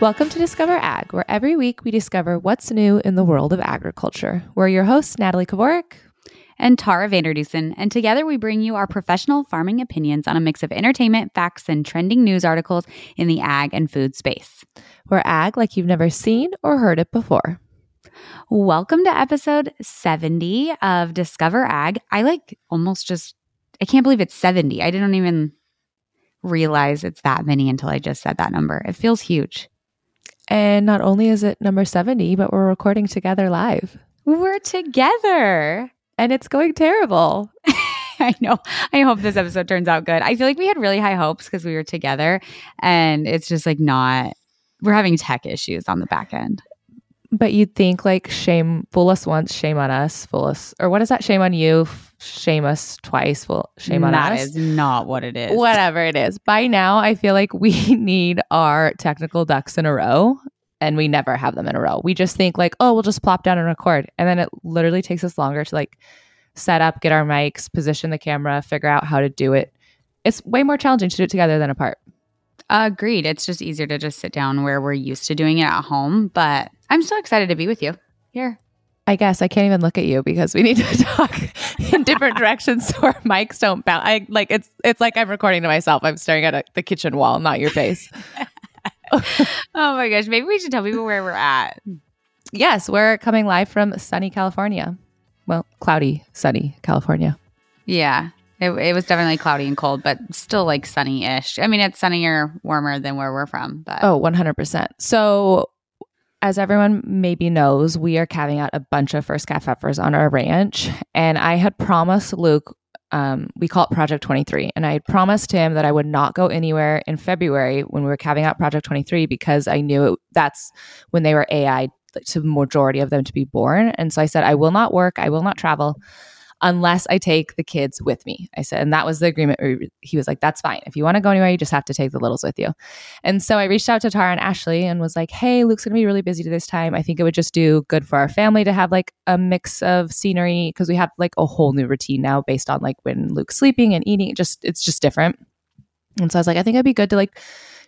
Welcome to Discover Ag, where every week we discover what's new in the world of agriculture. We're your hosts, Natalie Kovarik and Tara Vanderdussen, and together we bring you our professional farming opinions on a mix of entertainment, facts, and trending news articles in the ag and food space. We're ag like you've never seen or heard it before. Welcome to episode 70 of Discover Ag. I can't believe it's 70. I didn't even realize it's that many until I just said that number. It feels huge. And not only is it number 70, but we're recording together live. We're together. And it's going terrible. I know. I hope this episode turns out good. I feel like we had really high hopes because we were together. And it's just like not, we're having tech issues on the back end. But you'd think like shame, fool us once, shame on us, fool us. Or what is that? Shame on you, shame us twice, shame on us. That is not what it is. Whatever it is. By now, I feel like we need our technical ducks in a row, and we never have them in a row. We just think like, oh, we'll just plop down and record. And then it literally takes us longer to like set up, get our mics, position the camera, figure out how to do it. It's way more challenging to do it together than apart. Agreed. It's just easier to just sit down where we're used to doing it at home, but I'm so excited to be with you here. I guess I can't even look at you because we need to talk in different directions so our mics don't bounce. It's like I'm recording to myself. I'm staring at the kitchen wall, not your face. Oh my gosh. Maybe we should tell people where we're at. Yes, we're coming live from sunny California. Well, cloudy, sunny California. Yeah. It was definitely cloudy and cold, but still like sunny-ish. I mean, it's sunnier, warmer than where we're from. But 100%. So as everyone maybe knows, we are calving out a bunch of first calf heifers on our ranch. And I had promised Luke, we call it Project 23. And I had promised him that I would not go anywhere in February when we were calving out Project 23 because I knew that's when they were AI'd to the majority of them to be born. And so I said, I will not work. I will not travel. Unless I take the kids with me, I said. And that was the agreement. He was like, that's fine. If you want to go anywhere, you just have to take the littles with you. And so I reached out to Tara and Ashley and was like, hey, Luke's going to be really busy this time. I think it would just do good for our family to have like a mix of scenery because we have like a whole new routine now based on like when Luke's sleeping and eating. It's just different. And so I was like, I think it'd be good to like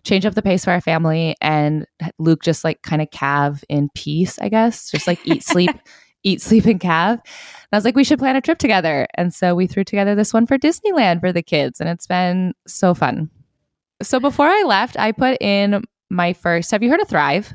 change up the pace for our family and Luke just like kind of calve in peace, I guess. Just like eat, sleep. Eat, sleep, and calve. And I was like, we should plan a trip together. And so we threw together this one for Disneyland for the kids. And it's been so fun. So before I left, I put in my first, have you heard of Thrive?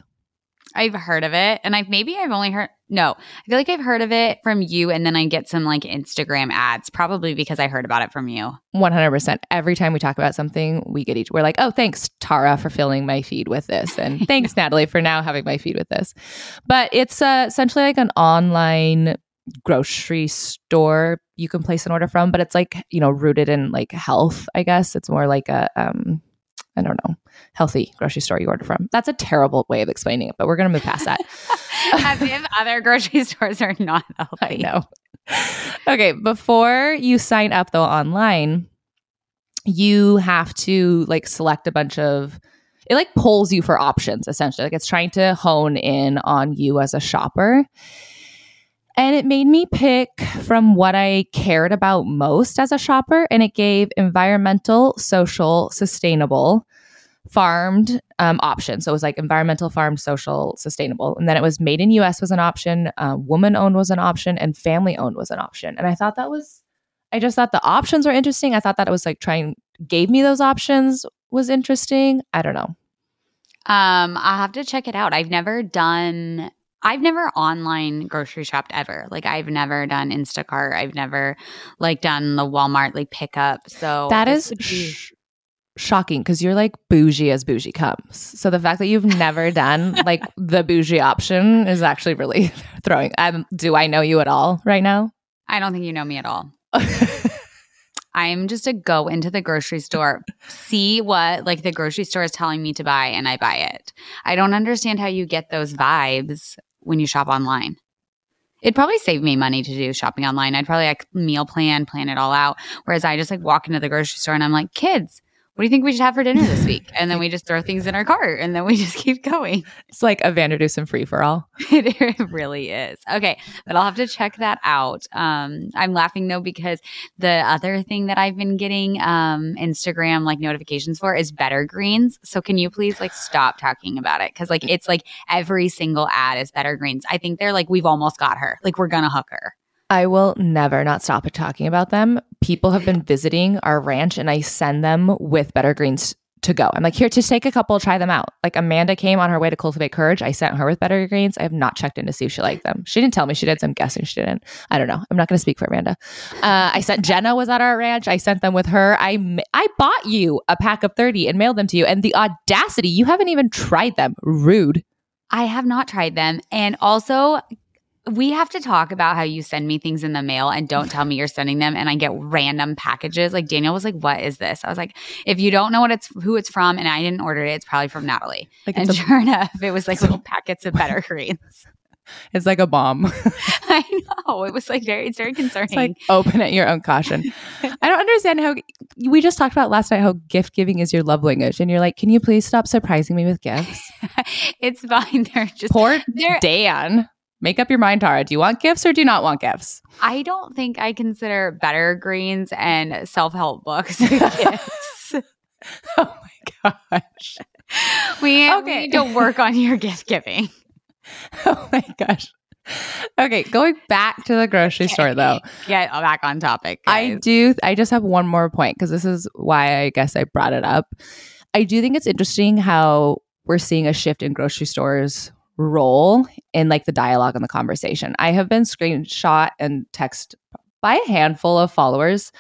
I've heard of it. And I feel like I've heard of it from you. And then I get some like Instagram ads, probably because I heard about it from you. 100%. Every time we talk about something, we're like, oh, thanks Tara for filling my feed with this. And thanks Natalie for now having my feed with this. But it's essentially like an online grocery store you can place an order from, but it's like, you know, rooted in like health, I guess. It's more like a, healthy grocery store you order from. That's a terrible way of explaining it, but we're going to move past that. As if other grocery stores are not healthy. I know. Okay. Before you sign up though online, you have to like select a bunch of, it like polls you for options essentially. Like it's trying to hone in on you as a shopper. And it made me pick from what I cared about most as a shopper. And it gave environmental, social, sustainable, farmed options. So it was like environmental, farmed, social, sustainable. And then it was made in US was an option, woman-owned was an option, and family-owned was an option. And I just thought the options were interesting. I thought that it was like gave me those options was interesting. I don't know. I'll have to check it out. I've never online grocery shopped ever. Like I've never done Instacart. I've never like done the Walmart like pickup. So that is shocking because you're like bougie as bougie comes. So the fact that you've never done like the bougie option is actually really throwing. Do I know you at all right now? I don't think you know me at all. I'm just a go into the grocery store, see what like the grocery store is telling me to buy, and I buy it. I don't understand how you get those vibes when you shop online. It'd probably save me money to do shopping online. I'd probably like meal plan it all out. Whereas I just like walk into the grocery store and I'm like, kids, what do you think we should have for dinner this week? And then we just throw things in our cart and then we just keep going. It's like a Vanderdussen free-for-all. It really is. Okay, but I'll have to check that out. I'm laughing though because the other thing that I've been getting Instagram like notifications for is Better Greens. So can you please like stop talking about it? Because like it's like every single ad is Better Greens. I think they're like, we've almost got her. Like we're gonna hook her. I will never not stop talking about them. People have been visiting our ranch and I send them with Better Greens to go. I'm like, here, just take a couple, try them out. Like Amanda came on her way to Cultivate Courage. I sent her with Better Greens. I have not checked in to see if she liked them. She didn't tell me she did, so I'm guessing she didn't. I don't know. I'm not going to speak for Amanda. I sent Jenna was at our ranch. I sent them with her. I bought you a pack of 30 and mailed them to you. And the audacity, you haven't even tried them. Rude. I have not tried them. And also, we have to talk about how you send me things in the mail and don't tell me you're sending them and I get random packages. Like Daniel was like, what is this? I was like, if you don't know who it's from and I didn't order it, it's probably from Natalie. Like and sure enough, it was like little packets of Better Greens. It's like a bomb. I know. It was like it's very concerning. It's like open at your own caution. I don't understand how we just talked about last night how gift giving is your love language. And you're like, can you please stop surprising me with gifts? It's fine. They're just poor Dan. Make up your mind, Tara. Do you want gifts or do you not want gifts? I don't think I consider Better Greens and self-help books gifts. Oh my gosh. We need to work on your gift giving. Oh my gosh. Okay, going back to the grocery store though. Get back on topic, guys. I just have one more point because this is why I guess I brought it up. I do think it's interesting how we're seeing a shift in grocery stores role in like the dialogue and the conversation. I have been screenshot and text by a handful of followers.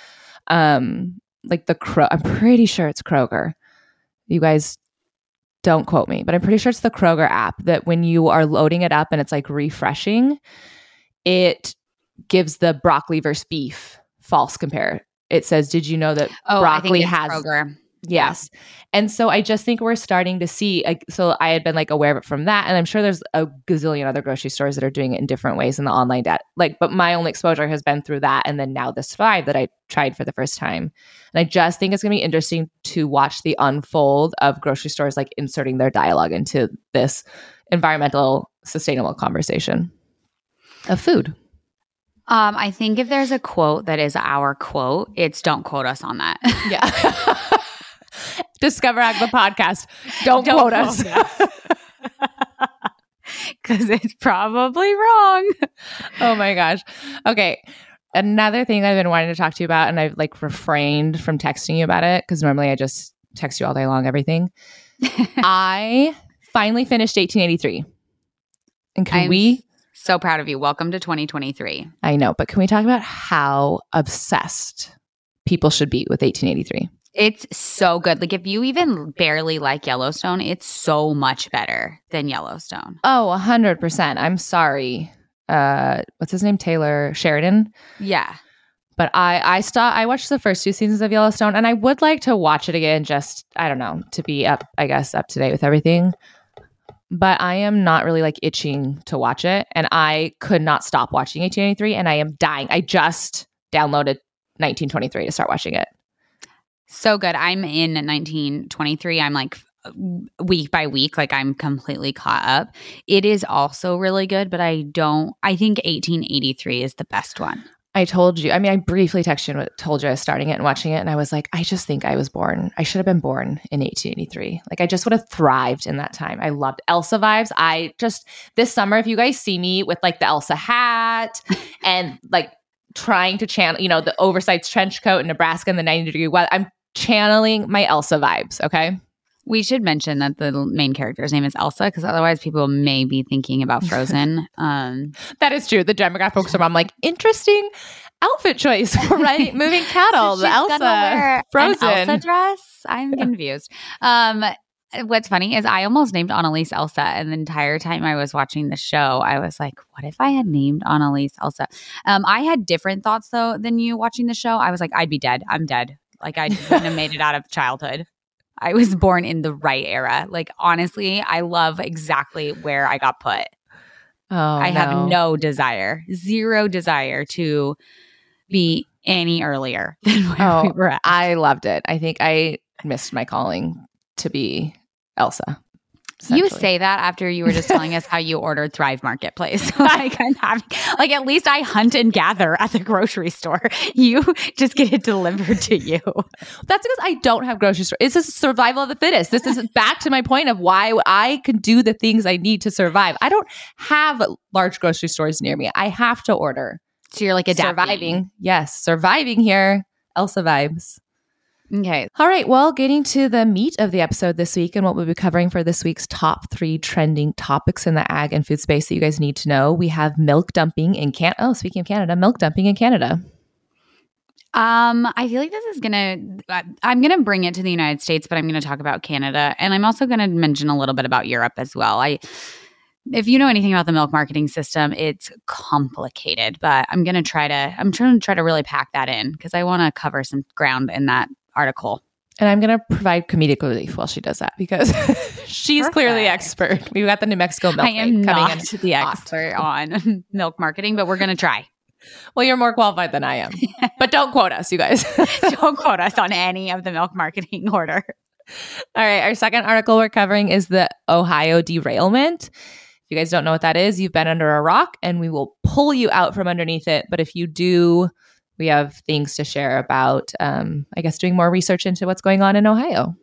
Like I'm pretty sure it's Kroger. You guys don't quote me, but I'm pretty sure it's the Kroger app that when you are loading it up and it's like refreshing, it gives the broccoli versus beef false compare. It says, did you know that broccoli has Kroger? Yes. And so I just think we're starting to see, so I had been like aware of it from that. And I'm sure there's a gazillion other grocery stores that are doing it in different ways in the online data. Like, but my only exposure has been through that. And then now this Thrive that I tried for the first time. And I just think it's going to be interesting to watch the unfold of grocery stores, like inserting their dialogue into this environmental, sustainable conversation of food. I think if there's a quote that is our quote, it's don't quote us on that. Yeah. Discover Ag the podcast. Don't quote us. Because it's probably wrong. Oh my gosh. Okay. Another thing that I've been wanting to talk to you about, and I've like refrained from texting you about it because normally I just text you all day long, everything. I finally finished 1883. And I'm so proud of you. Welcome to 2023. I know, but can we talk about how obsessed people should be with 1883? It's so good. Like if you even barely like Yellowstone, it's so much better than Yellowstone. Oh, 100%. I'm sorry. What's his name? Taylor Sheridan. Yeah. But I watched the first two seasons of Yellowstone and I would like to watch it again just, I don't know, to be up to date with everything. But I am not really like itching to watch it. And I could not stop watching 1883 and I am dying. I just downloaded 1923 to start watching it. So good. I'm in 1923. I'm like week by week, like I'm completely caught up. It is also really good, but I think 1883 is the best one. I told you. I mean, I briefly texted you and told you I was starting it and watching it. And I was like, I just think I was born. I should have been born in 1883. Like I just would have thrived in that time. I loved Elsa vibes. I just, this summer, if you guys see me with like the Elsa hat and like trying to channel, you know, the oversized trench coat in Nebraska in the 90-degree weather, I'm channeling my Elsa vibes, okay? We should mention that the main character's name is Elsa because otherwise people may be thinking about Frozen. That is true. The demographics are like, interesting outfit choice for moving cattle. So Elsa, wear Frozen. An Elsa dress? I'm confused. What's funny is I almost named Annalise Elsa, and the entire time I was watching the show, I was like, what if I had named Annalise Elsa? I had different thoughts, though, than you watching the show. I was like, I'd be dead. I'm dead. Like, I wouldn't have made it out of childhood. I was born in the right era. Like, honestly, I love exactly where I got put. I have zero desire to be any earlier than where we were at. I loved it. I think I missed my calling to be Elsa. You say that after you were just telling us how you ordered Thrive Marketplace. Like, at least I hunt and gather at the grocery store. You just get it delivered to you. That's because I don't have grocery store. It's just survival of the fittest. This is back to my point of why I can do the things I need to survive. I don't have large grocery stores near me. I have to order. So you're like adapting. Surviving. Yes. Surviving here. Elsa vibes. Okay. All right. Well, getting to the meat of the episode this week and what we'll be covering for this week's top three trending topics in the ag and food space that you guys need to know. We have milk dumping in Canada. Oh, speaking of Canada, milk dumping in Canada. I feel like this is going to, I'm going to bring it to the United States, but I'm going to talk about Canada. And I'm also going to mention a little bit about Europe as well. If you know anything about the milk marketing system, it's complicated, but I'm trying to really pack that in because I want to cover some ground in that article. And I'm going to provide comedic relief while she does that because she's Perfect. Clearly expert. We've got the New Mexico milk. I am not the expert on milk marketing, but we're going to try. Well, you're more qualified than I am, but don't quote us, you guys. Don't quote us on any of the milk marketing order. All right. Our second article we're covering is the Ohio derailment. If you guys don't know what that is, you've been under a rock and we will pull you out from underneath it. But if you do, we have things to share about, I guess, doing more research into what's going on in Ohio.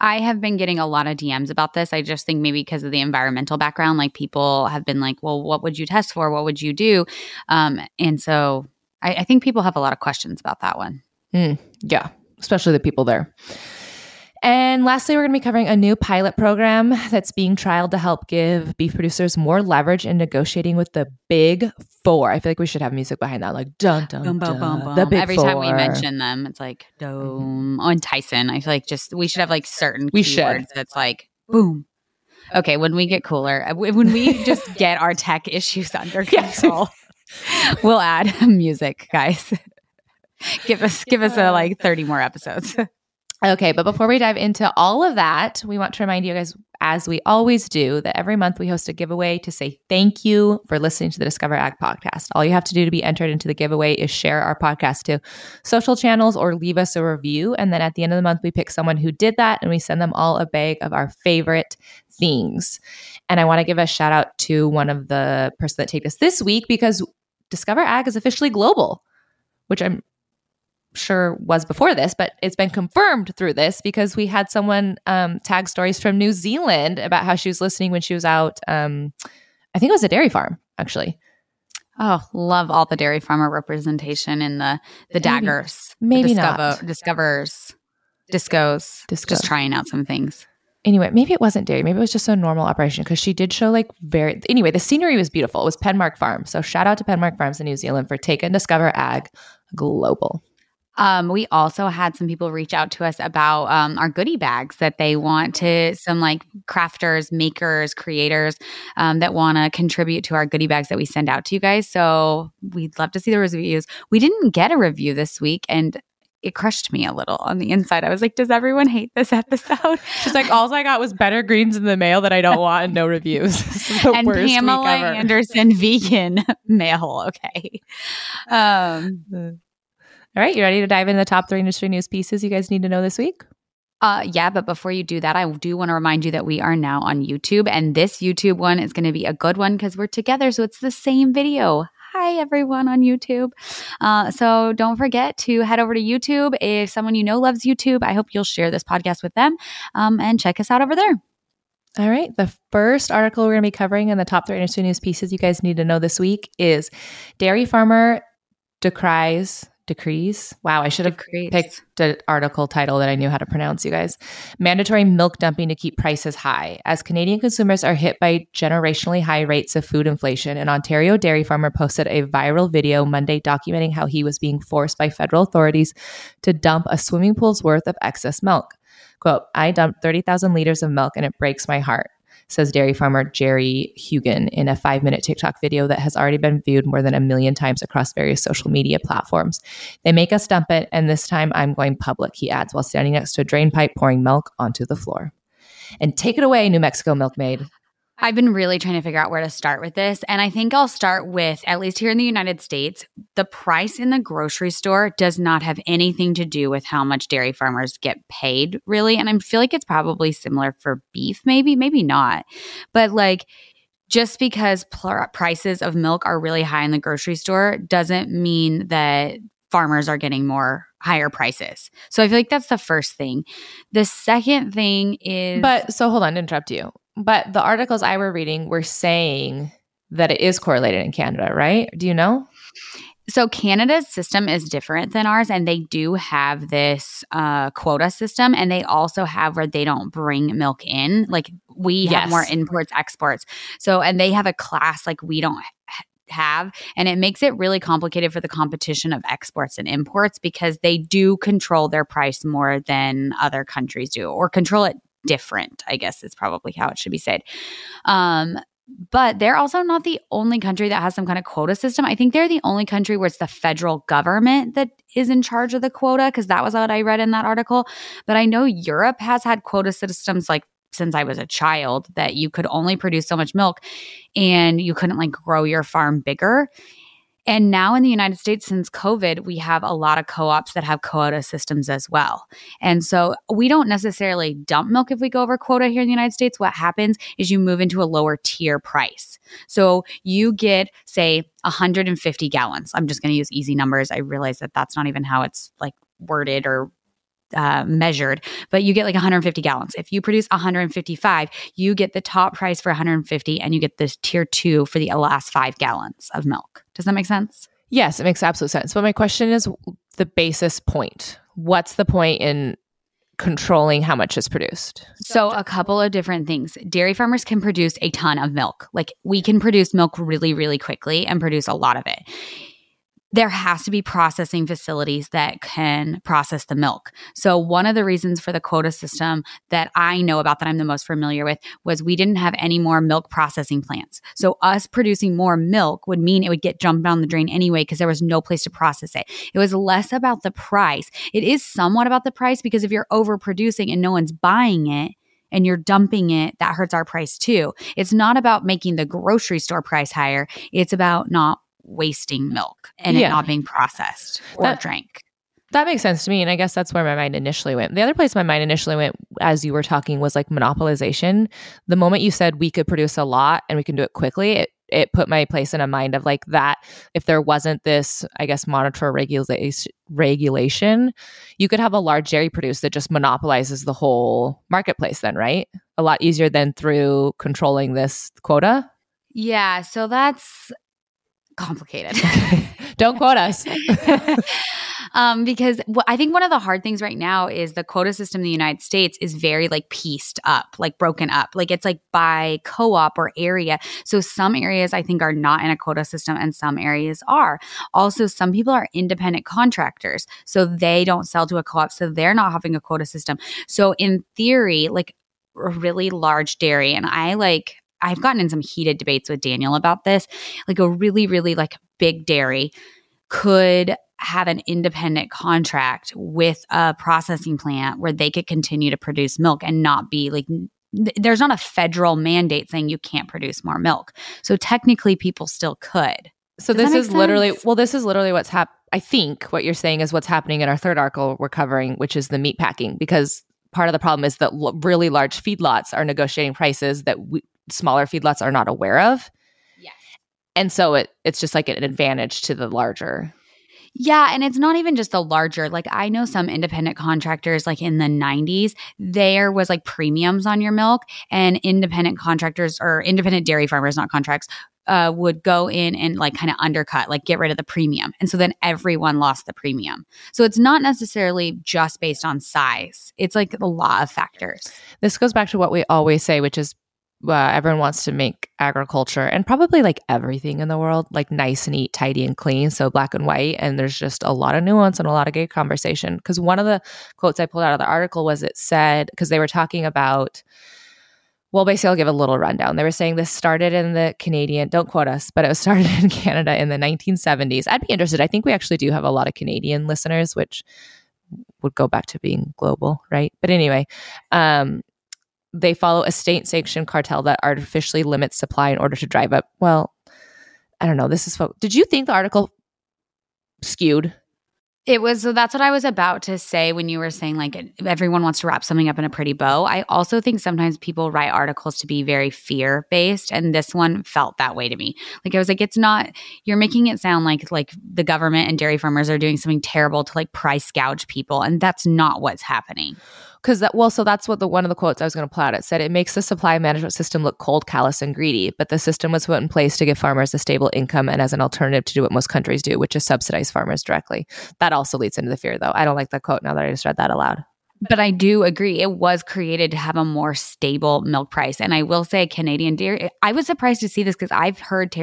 I have been getting a lot of DMs about this. I just think maybe because of the environmental background, like people have been like, well, what would you test for? What would you do? And so I think people have a lot of questions about that one. Yeah, especially the people there. And lastly, we're going to be covering a new pilot program that's being trialed to help give beef producers more leverage in negotiating with the Big Four. I feel like we should have music behind that, like dun dun dun. Boom, boom, boom. The Big Every Four. Time we mention them, it's like dome. Oh, and Tyson. I feel like just we should have like certain keywords that's like boom. Okay, when we get cooler, when we just get our tech issues under control, we'll add music, guys. Give us a, like 30 more episodes. Okay, but before we dive into all of that, we want to remind you guys, as we always do, that every month we host a giveaway to say thank you for listening to the Discover Ag podcast. All you have to do to be entered into the giveaway is share our podcast to social channels or leave us a review. And then at the end of the month, we pick someone who did that and we send them all a bag of our favorite things. And I want to give a shout out to one of the person that taped us this week because Discover Ag is officially global, which I'm sure was before this, but it's been confirmed through this because we had someone tag stories from New Zealand about how she was listening when she was out. I think it was a dairy farm, actually. Oh, love all the dairy farmer representation in the daggers. Maybe not. Discovers, discos, just trying out some things. Anyway, maybe it wasn't dairy. Maybe it was just a normal operation because she did show like anyway, the scenery was beautiful. It was Penmark Farm. So shout out to Penmark Farms in New Zealand for taking Discover Ag global. We also had some people reach out to us about our goodie bags that they want to some like crafters, makers, creators that want to contribute to our goodie bags that we send out to you guys. So we'd love to see the reviews. We didn't get a review this week and it crushed me a little on the inside. I was like, does everyone hate this episode? She's like, all I got was Better Greens in the mail that I don't want and no reviews. This is the and worst Pamela week ever. Anderson vegan mail. Okay. All right, you ready to dive into the top three industry news pieces you guys need to know this week? Yeah, but before you do that, I do want to remind you that we are now on YouTube, and this YouTube one is going to be a good one because we're together, so it's the same video. Hi, everyone on YouTube. So don't forget to head over to YouTube. If someone you know loves YouTube, I hope you'll share this podcast with them and check us out over there. All right. The first article we're going to be covering in the top three industry news pieces you guys need to know this week is Dairy Farmer Decrees. Wow, I should have picked an article title that I knew how to pronounce, you guys. Mandatory milk dumping to keep prices high. As Canadian consumers are hit by generationally high rates of food inflation, an Ontario dairy farmer posted a viral video Monday documenting how he was being forced by federal authorities to dump a swimming pool's worth of excess milk. Quote, I dumped 30,000 liters of milk and it breaks my heart, says dairy farmer Jerry Hugan in a 5-minute TikTok video that has already been viewed more than 1 million times across various social media platforms. They make us dump it, and this time I'm going public, he adds, while standing next to a drain pipe pouring milk onto the floor. And take it away, New Mexico milkmaid. I've been really trying to figure out where to start with this. And I think I'll start with, at least here in the United States, the price in the grocery store does not have anything to do with how much dairy farmers get paid, really. And I feel like it's probably similar for beef, maybe not. But like, just because prices of milk are really high in the grocery store doesn't mean that farmers are getting higher prices. So I feel like that's the first thing. The second thing is... But, so hold on, to interrupt you. But the articles I were reading were saying that it is correlated in Canada, right? Do you know? So Canada's system is different than ours, and they do have this quota system, and they also have where they don't bring milk in. Like we have more imports, exports. So, and they have a class like we don't have, and it makes it really complicated for the competition of exports and imports because they do control their price more than other countries do, or control it different, I guess is probably how it should be said. But they're also not the only country that has some kind of quota system. I think they're the only country where it's the federal government that is in charge of the quota, because that was what I read in that article. But I know Europe has had quota systems like since I was a child, that you could only produce so much milk and you couldn't like grow your farm bigger. And now in the United States, since COVID, we have a lot of co-ops that have quota systems as well. And so we don't necessarily dump milk if we go over quota here in the United States. What happens is you move into a lower tier price. So you get, say, 150 gallons. I'm just going to use easy numbers. I realize that that's not even how it's like worded or measured, but you get like 150 gallons. If you produce 155, you get the top price for 150 and you get this tier 2 for the last 5 gallons of milk. Does that make sense? Yes, it makes absolute sense. But my question is the basis point. What's the point in controlling how much is produced? So a couple of different things. Dairy farmers can produce a ton of milk. Like we can produce milk really, really quickly and produce a lot of it. There has to be processing facilities that can process the milk. So one of the reasons for the quota system that I know about, that I'm the most familiar with, was we didn't have any more milk processing plants. So us producing more milk would mean it would get jumped down the drain anyway because there was no place to process it. It was less about the price. It is somewhat about the price because if you're overproducing and no one's buying it, and you're dumping it, that hurts our price too. It's not about making the grocery store price higher. It's about not wasting milk and it not being processed or drank. That makes sense to me. And I guess that's where my mind initially went. The other place my mind initially went as you were talking was like monopolization. The moment you said we could produce a lot and we can do it quickly, it put my place in a mind of like that. If there wasn't this, I guess, monitor regulation, you could have a large dairy produce that just monopolizes the whole marketplace then, right? A lot easier than through controlling this quota. Yeah. So that's complicated. Don't quote us. Because I think one of the hard things right now is the quota system in the United States is very like pieced up, like broken up. Like it's like by co-op or area. So some areas I think are not in a quota system and some areas are. Also, some people are independent contractors. So they don't sell to a co-op. So they're not having a quota system. So in theory, like a really large dairy, and I've gotten in some heated debates with Daniel about this, like a really, really like big dairy could have an independent contract with a processing plant where they could continue to produce milk and not be like, there's not a federal mandate saying you can't produce more milk. So technically people still could. So this is literally what's happening. I think what you're saying is what's happening in our third article we're covering, which is the meat packing, because part of the problem is that really large feedlots are negotiating prices that smaller feedlots are not aware of. Yes. And so it's just like an advantage to the larger. Yeah. And it's not even just the larger. Like I know some independent contractors, like in the 90s, there was like premiums on your milk, and independent contractors or independent dairy farmers, not contracts, would go in and like kind of undercut, like get rid of the premium. And so then everyone lost the premium. So it's not necessarily just based on size. It's like a lot of factors. This goes back to what we always say, which is everyone wants to make agriculture and probably like everything in the world like nice and neat, tidy and clean, so black and white. And there's just a lot of nuance and a lot of good conversation. Because one of the quotes I pulled out of the article was it said, because they were talking about, well, basically I'll give a little rundown. They were saying this started in the Canadian, don't quote us, but it was started in Canada in the 1970s. I'd be interested. I think we actually do have a lot of Canadian listeners, which would go back to being global, right? But anyway, they follow a state-sanctioned cartel that artificially limits supply in order to drive up. Well, I don't know. This is what, did you think the article skewed? It was, so that's what I was about to say when you were saying like everyone wants to wrap something up in a pretty bow. I also think sometimes people write articles to be very fear-based, and this one felt that way to me. Like I was like, it's not, you're making it sound like the government and dairy farmers are doing something terrible to like price gouge people, and that's not what's happening. Because that, well, so that's what the one of the quotes I was going to pull out. It said, it makes the supply management system look cold, callous, and greedy, but the system was put in place to give farmers a stable income and as an alternative to do what most countries do, which is subsidize farmers directly. That also leads into the fear, though. I don't like that quote now that I just read that aloud. But I do agree. It was created to have a more stable milk price. And I will say Canadian dairy, I was surprised to see this because I've heard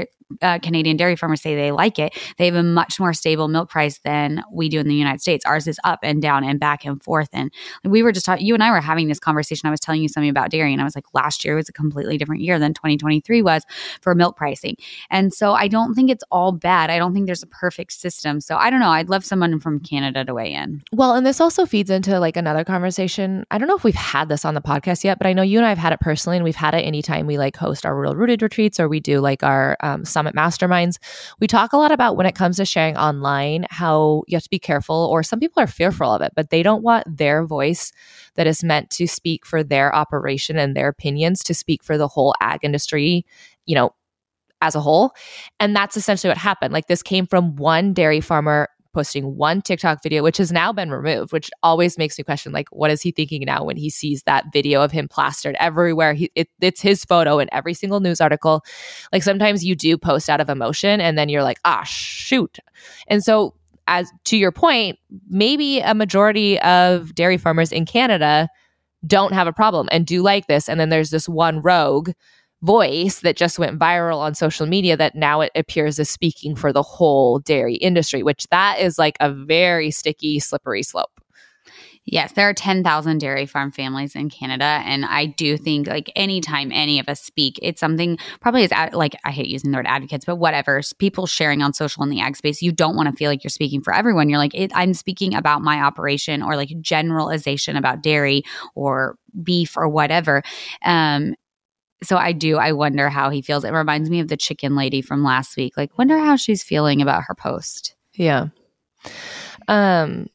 Canadian dairy farmers say they like it. They have a much more stable milk price than we do in the United States. Ours is up and down and back and forth. And we were just talking, you and I were having this conversation. I was telling you something about dairy and I was like, last year was a completely different year than 2023 was for milk pricing. And so I don't think it's all bad. I don't think there's a perfect system. So I don't know. I'd love someone from Canada to weigh in. Well, and this also feeds into like another conversation. I don't know if we've had this on the podcast yet, but I know you and I have had it personally, and we've had it anytime we like host our rural rooted retreats or we do like our summit masterminds. We talk a lot about when it comes to sharing online, how you have to be careful, or some people are fearful of it, but they don't want their voice that is meant to speak for their operation and their opinions to speak for the whole ag industry, you know, as a whole. And that's essentially what happened. Like this came from one dairy farmer posting one TikTok video, which has now been removed, which always makes me question, like, what is he thinking now when he sees that video of him plastered everywhere? It's his photo in every single news article. Like sometimes you do post out of emotion and then you're like, ah, shoot. And so as to your point, maybe a majority of dairy farmers in Canada don't have a problem and do like this. And then there's this one rogue voice that just went viral on social media that now it appears is speaking for the whole dairy industry, which that is like a very sticky, slippery slope. Yes, there are 10,000 dairy farm families in Canada. And I do think like anytime any of us speak, it's something probably is like, I hate using the word advocates, but whatever, people sharing on social in the ag space, you don't want to feel like you're speaking for everyone. You're like, I'm speaking about my operation or like generalization about dairy or beef or whatever. So I wonder how he feels. It reminds me of the chicken lady from last week. Like, wonder how she's feeling about her post. Yeah. The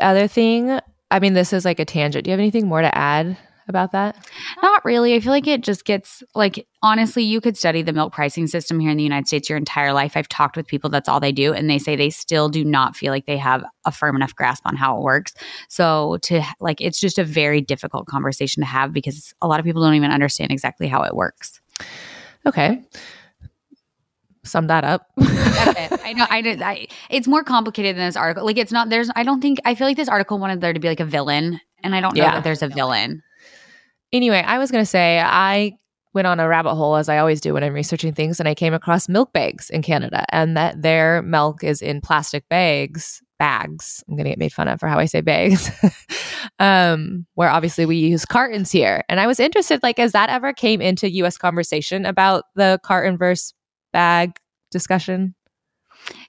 other thing, I mean, this is like a tangent. Do you have anything more to add about that? Not really. I feel like it just gets like, honestly, you could study the milk pricing system here in the United States your entire life. I've talked with people, that's all they do. And they say they still do not feel like they have a firm enough grasp on how it works. So to like, it's just a very difficult conversation to have because a lot of people don't even understand exactly how it works. Okay. Sum that up. That's it. I know. It's more complicated than this article. Like it's not, I feel like this article wanted there to be like a villain, and I don't know that there's a villain. Anyway, I was going to say I went on a rabbit hole, as I always do when I'm researching things, and I came across milk bags in Canada and that their milk is in plastic bags. I'm going to get made fun of for how I say bags, where obviously we use cartons here. And I was interested, like, as that ever came into U.S. conversation about the carton versus bag discussion?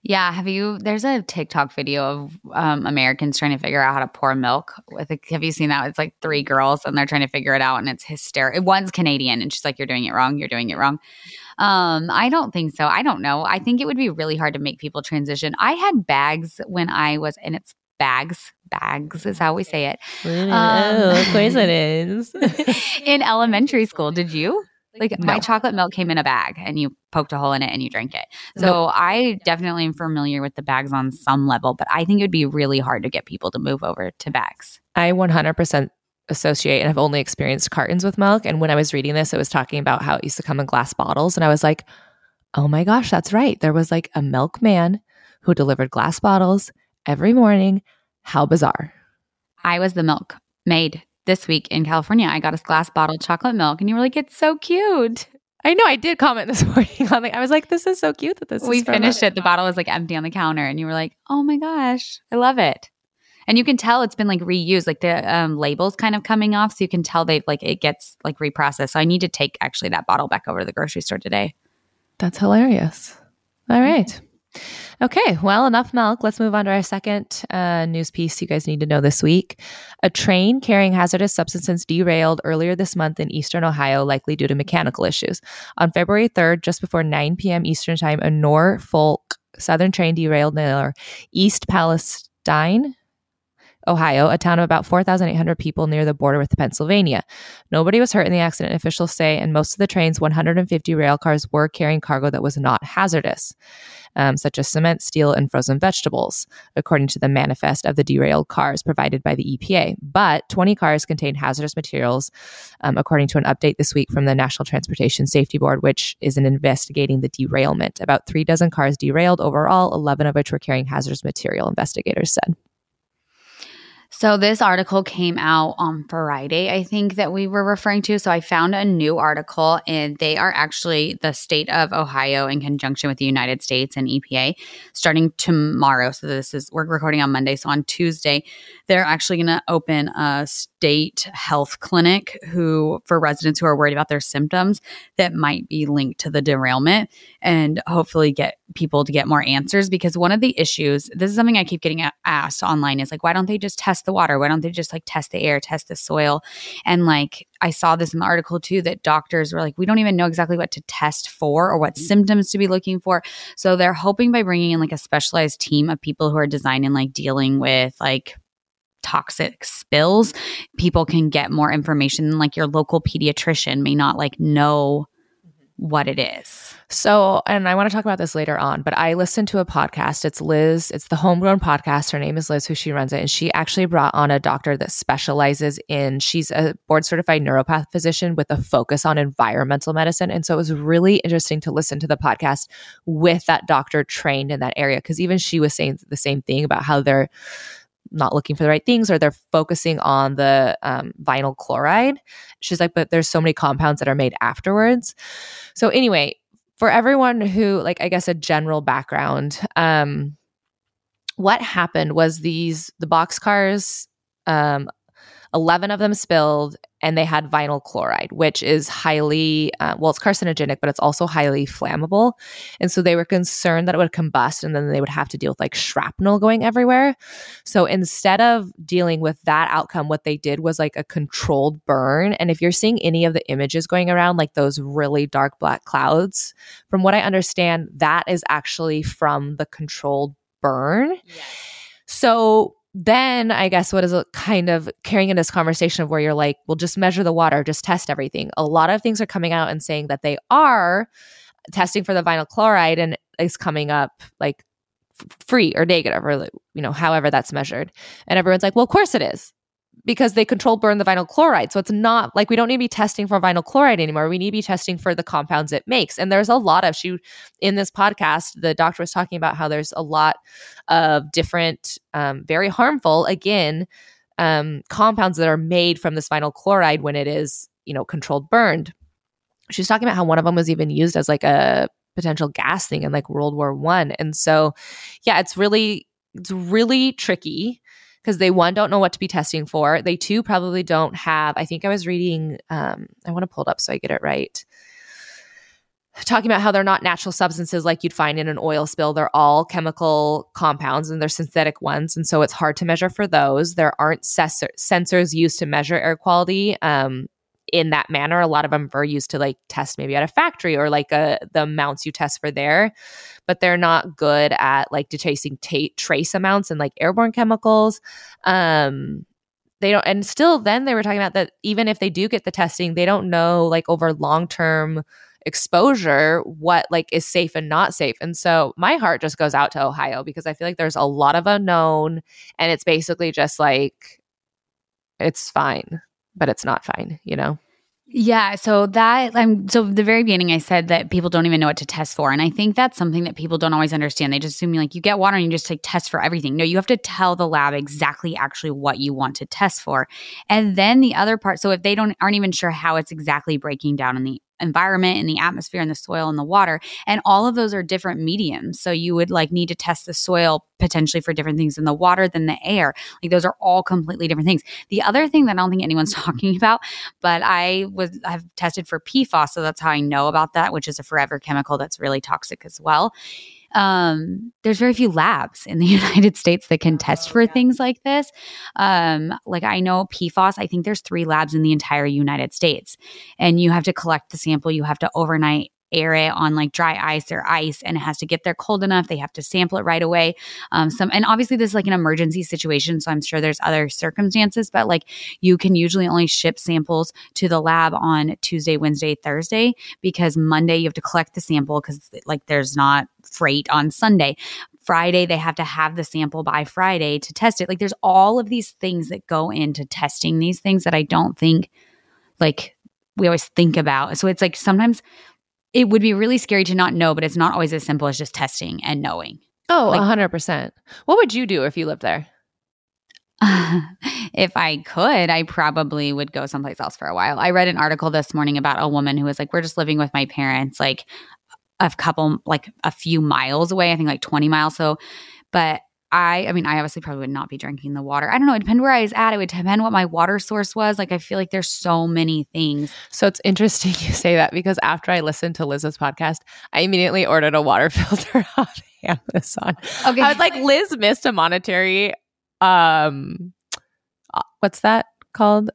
Yeah. There's a TikTok video of Americans trying to figure out how to pour milk. Have you seen that? It's like three girls and they're trying to figure it out and it's hysterical. One's Canadian and she's like, you're doing it wrong. You're doing it wrong. I don't think so. I don't know. I think it would be really hard to make people transition. I had bags when I was, and it's bags is how we say it. Of course it is. In elementary school. Did you? Like my chocolate milk came in a bag and you poked a hole in it and you drank it. So I definitely am familiar with the bags on some level, but I think it would be really hard to get people to move over to bags. I 100% associate, and I've only experienced cartons with milk. And when I was reading this, it was talking about how it used to come in glass bottles. And I was like, oh my gosh, that's right. There was like a milkman who delivered glass bottles every morning. How bizarre. I was the milk maid. This week in California, I got a glass bottle chocolate milk, and you were like, "It's so cute." I know. I did comment this morning on I was like, "This is so cute that this." We finished it. The bottle was like empty on the counter, and you were like, "Oh my gosh, I love it!" And you can tell it's been like reused, like the label's kind of coming off, so you can tell they've like it gets like reprocessed. So I need to take actually that bottle back over to the grocery store today. That's hilarious. All right. Okay, well, enough milk. Let's move on to our second news piece you guys need to know this week. A train carrying hazardous substances derailed earlier this month in eastern Ohio, likely due to mechanical issues. On February 3rd, just before 9 p.m. Eastern Time, a Norfolk Southern train derailed near East Palestine, Ohio, a town of about 4,800 people near the border with Pennsylvania. Nobody was hurt in the accident, officials say, and most of the train's 150 rail cars were carrying cargo that was not hazardous, such as cement, steel, and frozen vegetables, according to the manifest of the derailed cars provided by the EPA. But 20 cars contained hazardous materials, according to an update this week from the National Transportation Safety Board, which is investigating the derailment. About 3 dozen cars derailed overall, 11 of which were carrying hazardous material, investigators said. So this article came out on Friday, I think, that we were referring to. So I found a new article, and they are actually the state of Ohio in conjunction with the United States and EPA starting tomorrow. So this is, we're recording on Monday. So on Tuesday, they're actually going to open a state health clinic for residents who are worried about their symptoms that might be linked to the derailment, and hopefully get people to get more answers. Because one of the issues, this is something I keep getting asked online, is like, why don't they just test the water? Why don't they just like test the air, test the soil? And like, I saw this in the article too, that doctors were like, we don't even know exactly what to test for or what symptoms to be looking for. So they're hoping by bringing in like a specialized team of people who are designing, like dealing with like toxic spills, people can get more information. Like your local pediatrician may not like know what it is. So, and I want to talk about this later on, but I listened to a podcast. It's Liz. It's the Homegrown podcast. Her name is Liz, who she runs it. And she actually brought on a doctor that specializes in, she's a board certified neuropath physician with a focus on environmental medicine. And so it was really interesting to listen to the podcast with that doctor trained in that area. Cause even she was saying the same thing about how they're not looking for the right things, or they're focusing on the vinyl chloride. She's like, but there's so many compounds that are made afterwards. So anyway, for everyone who, like, I guess a general background, what happened was the boxcars, 11 of them spilled, and they had vinyl chloride, which is highly, well, it's carcinogenic, but it's also highly flammable. And so they were concerned that it would combust, and then they would have to deal with like shrapnel going everywhere. So instead of dealing with that outcome, what they did was like a controlled burn. And if you're seeing any of the images going around, like those really dark black clouds, from what I understand, that is actually from the controlled burn. Yeah. So then I guess what is kind of carrying in this conversation of where you're like, well, just measure the water, just test everything. A lot of things are coming out and saying that they are testing for the vinyl chloride, and it's coming up like free or negative, or, you know, however that's measured. And everyone's like, well, of course it is, because they control burn the vinyl chloride. So it's not like, we don't need to be testing for vinyl chloride anymore. We need to be testing for the compounds it makes. And there's a lot of, in this podcast, the doctor was talking about how there's a lot of different, very harmful, again, compounds that are made from this vinyl chloride when it is, you know, controlled burned. She was talking about how one of them was even used as like a potential gas thing in like World War I. And so, yeah, it's really tricky. Because they, one, don't know what to be testing for. They, two, probably don't have, I think I was reading, I want to pull it up so I get it right, talking about how they're not natural substances like you'd find in an oil spill. They're all chemical compounds, and they're synthetic ones. And so it's hard to measure for those. There aren't sensors used to measure air quality in that manner. A lot of them are used to like test maybe at a factory, or like the amounts you test for there. But they're not good at like detecting trace amounts and like airborne chemicals. They don't, and still then they were talking about that even if they do get the testing, they don't know like over long-term exposure what like is safe and not safe. And so my heart just goes out to Ohio, because I feel like there's a lot of unknown, and it's basically just like, it's fine, but it's not fine, you know? Yeah, so at the very beginning I said that people don't even know what to test for, and I think that's something that people don't always understand. They just assume like you get water and you just like test for everything. No, you have to tell the lab exactly actually what you want to test for. And then the other part, so if they aren't even sure how it's exactly breaking down in the environment and the atmosphere and the soil and the water, and all of those are different mediums. So you would like need to test the soil potentially for different things in the water than the air. Like those are all completely different things. The other thing that I don't think anyone's talking about, but I've tested for PFAS, so that's how I know about that, which is a forever chemical that's really toxic as well. There's very few labs in the United States that can test for things like this. Like I know PFAS, I think there's 3 labs in the entire United States, and you have to collect the sample. You have to overnight air it on like dry ice or ice, and it has to get there cold enough. They have to sample it right away. And obviously this is like an emergency situation, so I'm sure there's other circumstances, but like you can usually only ship samples to the lab on Tuesday, Wednesday, Thursday, because Monday you have to collect the sample because like there's not freight on Sunday. Friday, they have to have the sample by Friday to test it. Like there's all of these things that go into testing these things that I don't think like we always think about. So it's like sometimes it would be really scary to not know, but it's not always as simple as just testing and knowing. Oh, like, 100%. What would you do if you lived there? If I could, I probably would go someplace else for a while. I read an article this morning about a woman who was like, we're just living with my parents, like a few miles away, I think like 20 miles. So, but I mean, I obviously probably would not be drinking the water. I don't know. It depends where I was at. It would depend what my water source was. Like, I feel like there's so many things. So it's interesting you say that, because after I listened to Liz's podcast, I immediately ordered a water filter off Amazon. Okay. I was like, Liz missed a monetary, what's that called?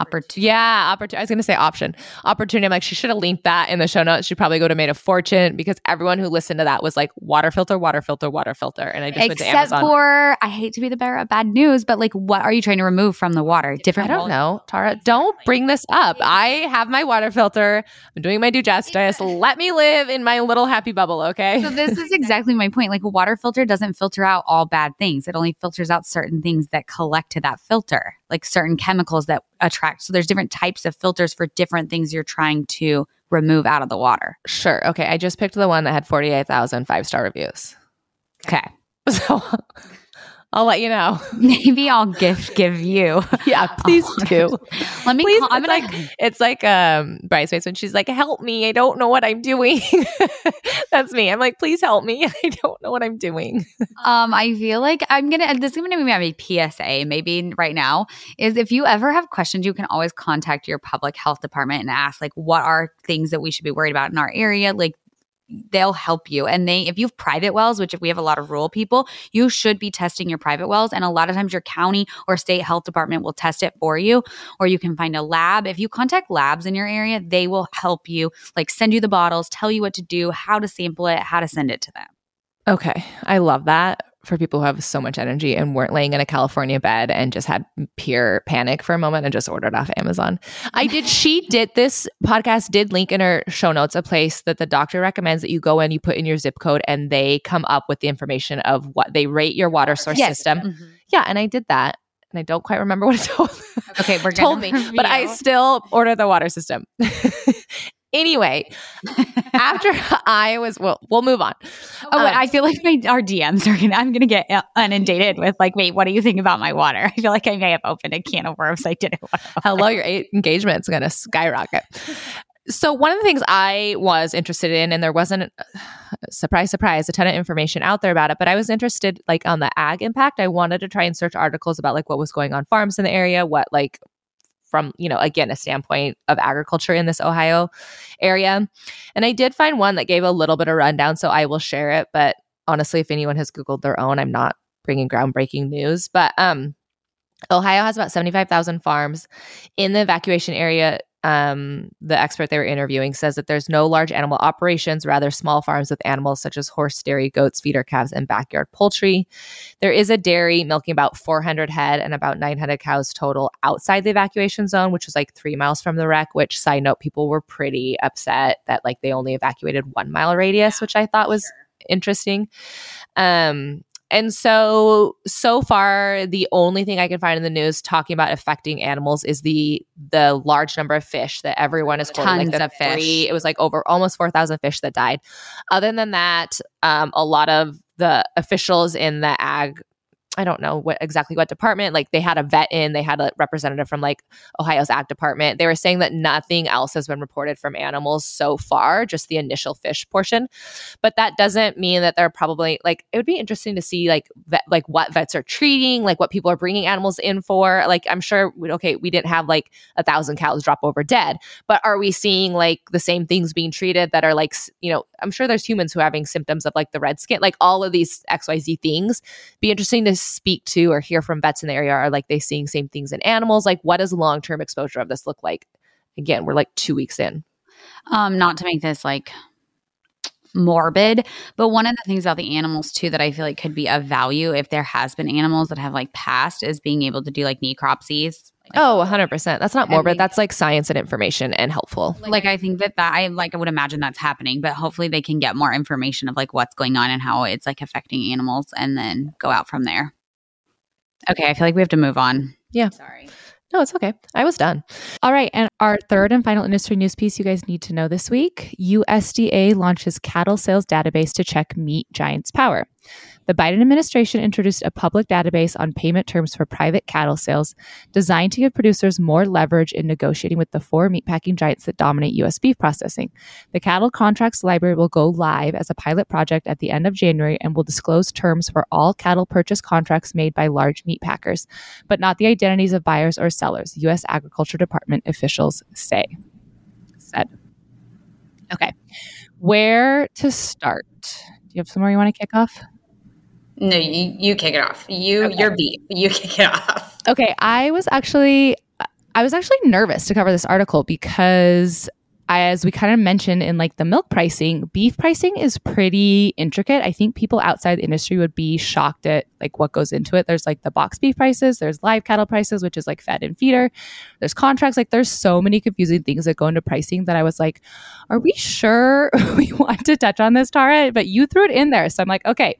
Opportunity. Yeah, opportunity. I was going to say option. Opportunity. I'm like, she should have linked that in the show notes. She probably would have made a fortune, because everyone who listened to that was like, water filter, water filter, water filter. And I just went to Amazon. Except for, I hate to be the bearer of bad news, but like, what are you trying to remove from the water? Different. I don't know, Tara. Don't bring this up. I have my water filter. I'm doing my due justice. Let me live in my little happy bubble, okay? So this is exactly my point. Like, a water filter doesn't filter out all bad things. It only filters out certain things that collect to that filter, like certain chemicals that attract. So there's different types of filters for different things you're trying to remove out of the water. Sure. Okay. I just picked the one that had 48,000 5-star reviews. Okay. So I'll let you know. Maybe I'll give you. Yeah, please do. Let me please, call. It's like, Bridesmaids when she's like, help me. I don't know what I'm doing. That's me. I'm like, please help me. I don't know what I'm doing. I feel like this is going to be my PSA maybe right now, is if you ever have questions, you can always contact your public health department and ask like, what are things that we should be worried about in our area? Like, they'll help you. And if you have private wells, which if we have a lot of rural people, you should be testing your private wells. And a lot of times your county or state health department will test it for you, or you can find a lab. If you contact labs in your area, they will help you, like send you the bottles, tell you what to do, how to sample it, how to send it to them. Okay. I love that for people who have so much energy and weren't laying in a California bed and just had pure panic for a moment and just ordered off Amazon. This podcast did link in her show notes a place that the doctor recommends that you go in, you put in your zip code, and they come up with the information of what they rate your water source system. Mm-hmm. Yeah. And I did that. And I don't quite remember what it told, okay, we're told me, but I still ordered the water system. Anyway, after we'll move on. Oh, wait, I feel like our DMs are I'm going to get inundated with like, wait, what do you think about my water? I feel like I may have opened a can of worms I didn't want to open. Hello, your engagement's going to skyrocket. So one of the things I was interested in, and there wasn't, surprise, surprise, a ton of information out there about it, but I was interested like on the ag impact. I wanted to try and search articles about like what was going on farms in the area, what like, from, you know, again, a standpoint of agriculture in this Ohio area. And I did find one that gave a little bit of rundown, so I will share it. But honestly, if anyone has Googled their own, I'm not bringing groundbreaking news. But Ohio has about 75,000 farms. In the evacuation area, the expert they were interviewing says that there's no large animal operations, rather small farms with animals such as horse, dairy, goats, feeder calves, and backyard poultry. There is a dairy milking about 400 head and about 900 cows total outside the evacuation zone, which is like 3 miles from the wreck, which, side note, people were pretty upset that like they only evacuated 1 mile radius, which I thought was interesting. And so far, the only thing I can find in the news talking about affecting animals is the large number of fish that everyone is quoting. Tons of fish. It was like over almost 4,000 fish that died. Other than that, a lot of the officials in the ag I don't know exactly what department, like they had a vet in, they had a representative from like Ohio's Ag department. They were saying that nothing else has been reported from animals so far, just the initial fish portion. But that doesn't mean that they're probably like, it would be interesting to see like what vets are treating, like what people are bringing animals in for. Like I'm sure, okay, we didn't have like 1,000 cows drop over dead, but are we seeing like the same things being treated that are like, you know, I'm sure there's humans who are having symptoms of like the red skin, like all of these XYZ things. Be interesting to speak to or hear from vets in the area. Are like they seeing same things in animals? Like what does long-term exposure of this look like? Again, we're like 2 weeks in. Not to make this like morbid, but one of the things about the animals too that I feel like could be of value if there has been animals that have like passed is being able to do like necropsies. Like, oh, 100%. That's not morbid. That's like science and information and helpful. Like I think that I like I would imagine that's happening, but hopefully they can get more information of like what's going on and how it's like affecting animals and then go out from there. Okay, I feel like we have to move on. Yeah. Sorry. No, it's okay. I was done. All right. And our third and final industry news piece you guys need to know this week, USDA launches cattle sales database to check meat giants' power. The Biden administration introduced a public database on payment terms for private cattle sales designed to give producers more leverage in negotiating with the four meatpacking giants that dominate U.S. beef processing. The Cattle Contracts Library will go live as a pilot project at the end of January and will disclose terms for all cattle purchase contracts made by large meatpackers, but not the identities of buyers or sellers, U.S. Agriculture Department officials say. Said. Okay. Where to start? Do you have somewhere you want to kick off? No, you kick it off. Your beef. You kick it off. Okay, I was actually nervous to cover this article because as we kind of mentioned in like the milk pricing, beef pricing is pretty intricate. I think people outside the industry would be shocked at like what goes into it. There's like the box beef prices, there's live cattle prices, which is like fed and feeder. There's contracts. Like there's so many confusing things that go into pricing that I was like, are we sure we want to touch on this, Tara? But you threw it in there. So I'm like, okay,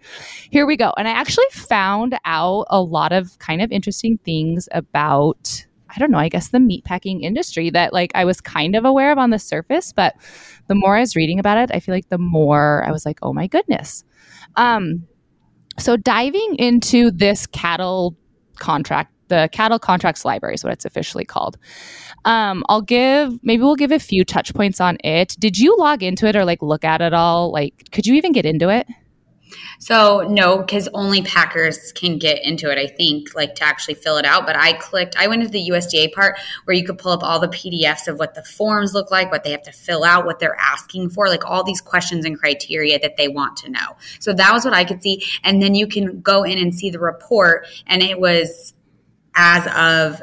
here we go. And I actually found out a lot of kind of interesting things about, I don't know, I guess the meatpacking industry that like I was kind of aware of on the surface, but the more I was reading about it, I feel like the more I was like, oh my goodness. So diving into this cattle contract, the Cattle Contracts Library is what it's officially called. We'll give a few touch points on it. Did you log into it or like look at it all? Like, could you even get into it? So no, because only packers can get into it, I think, like to actually fill it out. But I went into the USDA part where you could pull up all the PDFs of what the forms look like, what they have to fill out, what they're asking for, like all these questions and criteria that they want to know. So that was what I could see. And then you can go in and see the report. And it was as of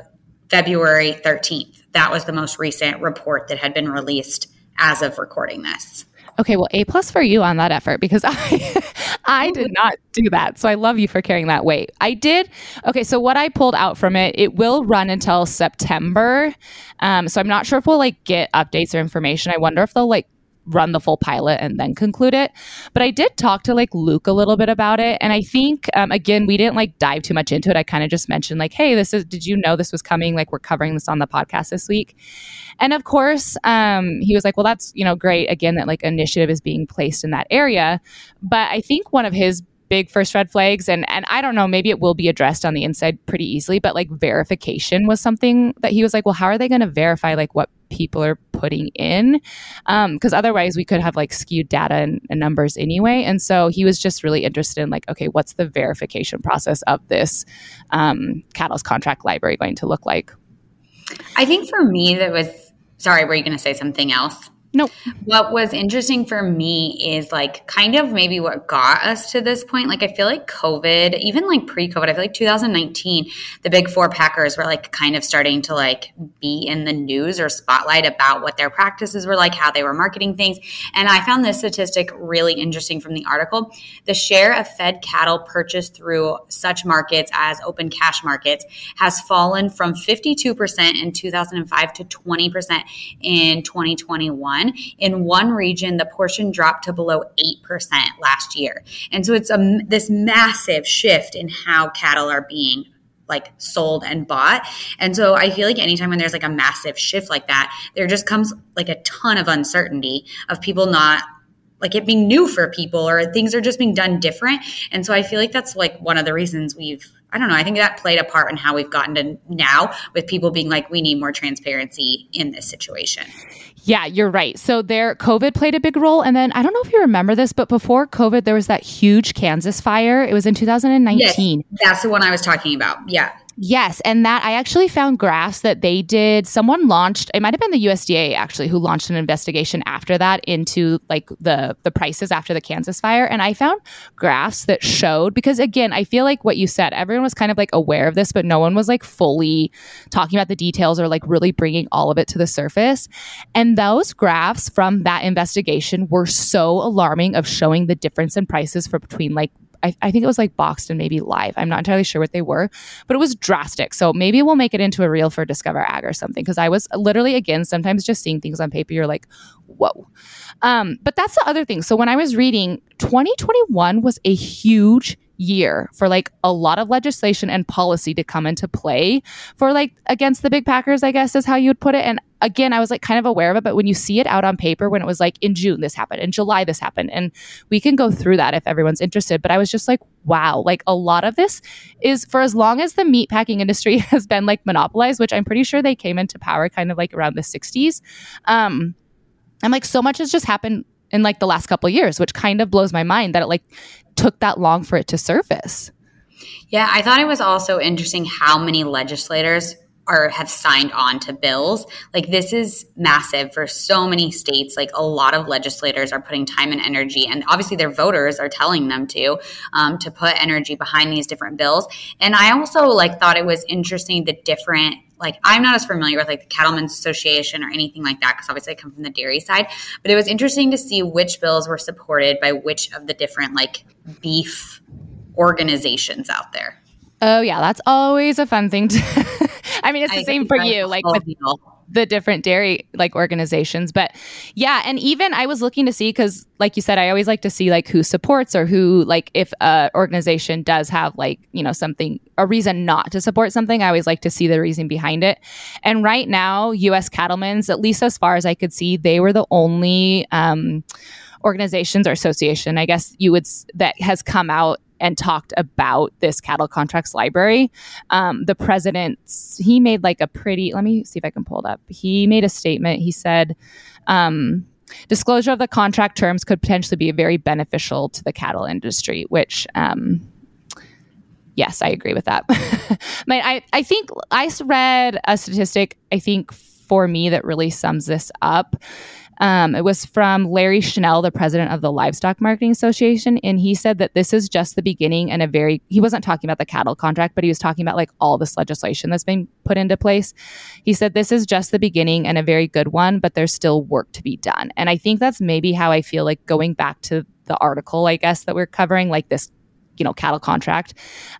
February 13th. That was the most recent report that had been released as of recording this. Okay, well, A plus for you on that effort because I did not do that. So I love you for carrying that weight. I did. Okay, so what I pulled out from it, it will run until September. So I'm not sure if we'll like get updates or information. I wonder if they'll like run the full pilot and then conclude it. But I did talk to like Luke a little bit about it. And I think, again, we didn't like dive too much into it. I kind of just mentioned like, hey, did you know this was coming? Like we're covering this on the podcast this week. And of course, he was like, well, that's, you know, great. Again, that like initiative is being placed in that area. But I think one of his big first red flags, and I don't know, maybe it will be addressed on the inside pretty easily, but like verification was something that he was like, well, how are they going to verify like what people are putting in? Because otherwise we could have like skewed data and numbers anyway. And so he was just really interested in like, okay, what's the verification process of this Cattle's Contract Library going to look like? I think for me that was, sorry, were you going to say something else? Nope. What was interesting for me is like kind of maybe what got us to this point. Like I feel like COVID, even like pre-COVID, I feel like 2019, the big four packers were like kind of starting to like be in the news or spotlight about what their practices were like, how they were marketing things. And I found this statistic really interesting from the article. The share of fed cattle purchased through such markets as open cash markets has fallen from 52% in 2005 to 20% in 2021. In one region, the portion dropped to below 8% last year. And so it's this massive shift in how cattle are being like sold and bought. And so I feel like anytime when there's like a massive shift like that, there just comes like a ton of uncertainty of people not like it being new for people or things are just being done different. And so I feel like that's like one of the reasons we've I don't know. I think that played a part in how we've gotten to now with people being like, we need more transparency in this situation. Yeah, you're right. So there, COVID played a big role. And then I don't know if you remember this, but before COVID, there was that huge Kansas fire. It was in 2019. Yes, that's the one I was talking about. Yeah. Yes. And that I actually found graphs that they did. Someone launched, it might have been the USDA actually, who launched an investigation after that into like the prices after the Kansas fire. And I found graphs that showed, because again, I feel like what you said, everyone was kind of like aware of this, but no one was like fully talking about the details or like really bringing all of it to the surface. And those graphs from that investigation were so alarming of showing the difference in prices for between like I think it was like boxed and maybe live. I'm not entirely sure what they were, but it was drastic. So maybe we'll make it into a reel for Discover Ag or something. Because I was literally, again, sometimes just seeing things on paper, you're like, whoa. But that's the other thing. So when I was reading, 2021 was a huge year for like a lot of legislation and policy to come into play for like against the big packers, I guess is how you would put it. And again, I was like kind of aware of it, but when you see it out on paper, when it was like in June, this happened, in July, this happened, and we can go through that if everyone's interested. But I was just like, wow, like a lot of this is for as long as the meatpacking industry has been like monopolized, which I'm pretty sure they came into power kind of like around the 60s. I'm like, so much has just happened in like the last couple of years, which kind of blows my mind that it like took that long for it to surface. Yeah, I thought it was also interesting how many legislators have signed on to bills. Like this is massive for so many states. Like a lot of legislators are putting time and energy, and obviously their voters are telling them to put energy behind these different bills. And I also like thought it was interesting the different, like I'm not as familiar with like the Cattlemen's Association or anything like that, because obviously I come from the dairy side, but it was interesting to see which bills were supported by which of the different like beef organizations out there. Oh yeah, that's always a fun thing to I mean, it's the same for you, like with the different dairy like organizations. But yeah, and even I was looking to see, because like you said, I always like to see like who supports or who, like if a organization does have like, you know, something, a reason not to support something, I always like to see the reason behind it. And right now, U.S. Cattlemen's, at least as far as I could see, they were the only organizations or association, I guess you would, that has come out and talked about this Cattle Contracts Library. The president, he made like a pretty, let me see if I can pull it up. He made a statement. He said, disclosure of the contract terms could potentially be very beneficial to the cattle industry, which, yes, I agree with that. I think I read a statistic, I think for me, that really sums this up. It was from Larry Schnell, the president of the Livestock Marketing Association. And he said that this is just the beginning and he wasn't talking about the cattle contract, but he was talking about like all this legislation that's been put into place. He said, this is just the beginning and a very good one, but there's still work to be done. And I think that's maybe how I feel like going back to the article, I guess, that we're covering, like this, you know, cattle contract.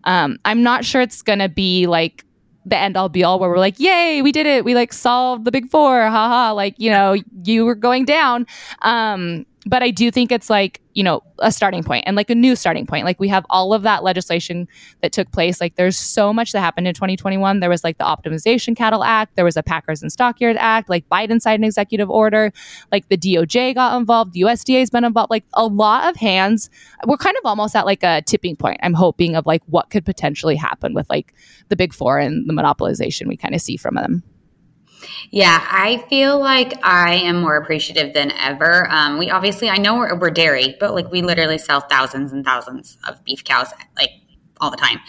I'm not sure it's going to be like the end all be all where we're like, yay, we did it. We like solved the big four. Haha. Like, you know, you were going down. But I do think it's like, you know, a starting point and like a new starting point. Like we have all of that legislation that took place. Like there's so much that happened in 2021. There was like the Optimization Cattle Act. There was a Packers and Stockyard Act. Like Biden signed an executive order. Like the DOJ got involved. The USDA has been involved. Like a lot of hands. We're kind of almost at like a tipping point, I'm hoping, of like what could potentially happen with like the big four and the monopolization we kind of see from them. Yeah, I feel like I am more appreciative than ever. We obviously, I know we're dairy, but like we literally sell thousands and thousands of beef cows like all the time,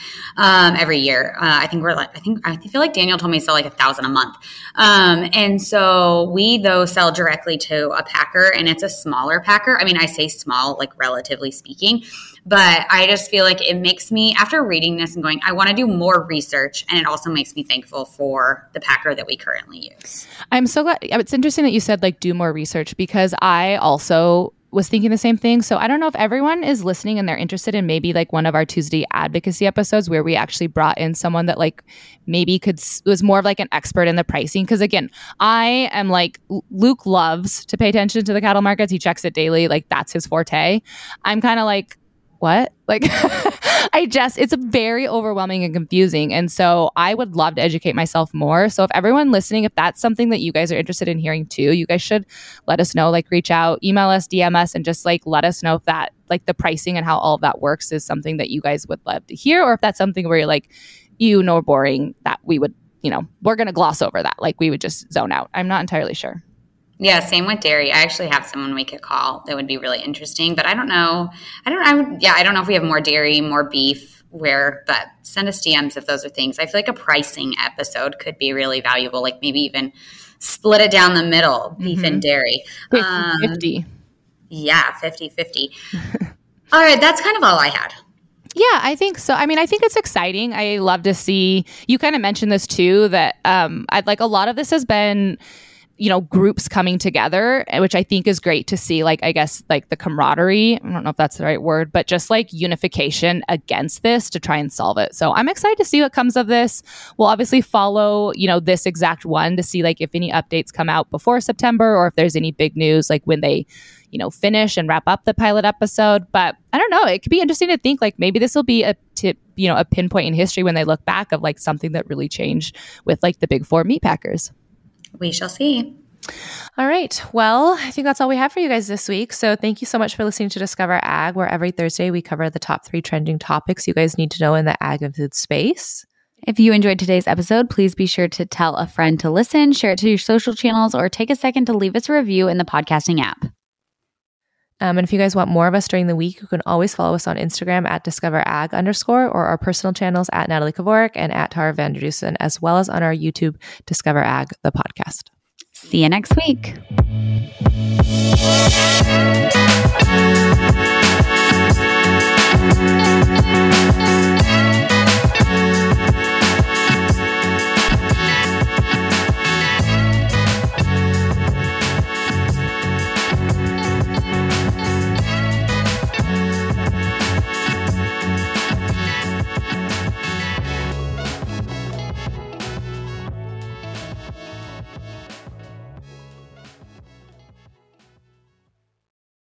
every year. I feel like Daniel told me to sell like 1,000 a month. And so we though sell directly to a packer, and it's a smaller packer. I mean, I say small, like relatively speaking, but I just feel like it makes me, after reading this and going, I want to do more research. And it also makes me thankful for the packer that we currently use. I'm so glad. It's interesting that you said like do more research, because I also was thinking the same thing. So I don't know if everyone is listening and they're interested in maybe like one of our Tuesday advocacy episodes where we actually brought in someone that like maybe was more of like an expert in the pricing. Because again, I am like, Luke loves to pay attention to the cattle markets. He checks it daily. Like that's his forte. I'm kind of like, what? Like, it's very overwhelming and confusing. And so I would love to educate myself more. So if everyone listening, if that's something that you guys are interested in hearing too, you guys should let us know, like reach out, email us, DM us, and just like, let us know if that, like the pricing and how all of that works is something that you guys would love to hear. Or if that's something where you're like, you know, boring, that we would, you know, we're going to gloss over that. Like we would just zone out. I'm not entirely sure. Yeah, same with dairy. I actually have someone we could call that would be really interesting, but I don't know. I don't know if we have more dairy, more beef, where, but send us DMs if those are things. I feel like a pricing episode could be really valuable. Like maybe even split it down the middle, beef and dairy. 50-50. Yeah, 50-50. All right, that's kind of all I had. Yeah, I think so. I mean, I think it's exciting. I love to see, you kind of mentioned this too, that I'd like a lot of this has been, you know, groups coming together, which I think is great to see, like, I guess, like the camaraderie, I don't know if that's the right word, but just like unification against this to try and solve it. So I'm excited to see what comes of this. We'll obviously follow, you know, this exact one to see like if any updates come out before September or if there's any big news, like when they, you know, finish and wrap up the pilot episode. But I don't know, it could be interesting to think like maybe this will be a tip, you know, a pinpoint in history when they look back of like something that really changed with like the big four meat packers. We shall see. All right. Well, I think that's all we have for you guys this week. So thank you so much for listening to Discover Ag, where every Thursday we cover the top 3 trending topics you guys need to know in the ag and food space. If you enjoyed today's episode, please be sure to tell a friend to listen, share it to your social channels, or take a second to leave us a review in the podcasting app. And if you guys want more of us during the week, you can always follow us on Instagram at @discoverag_, or our personal channels at Natalie Kovarik and at Tara Vanderdussen, as well as on our YouTube, Discover Ag, the podcast. See you next week.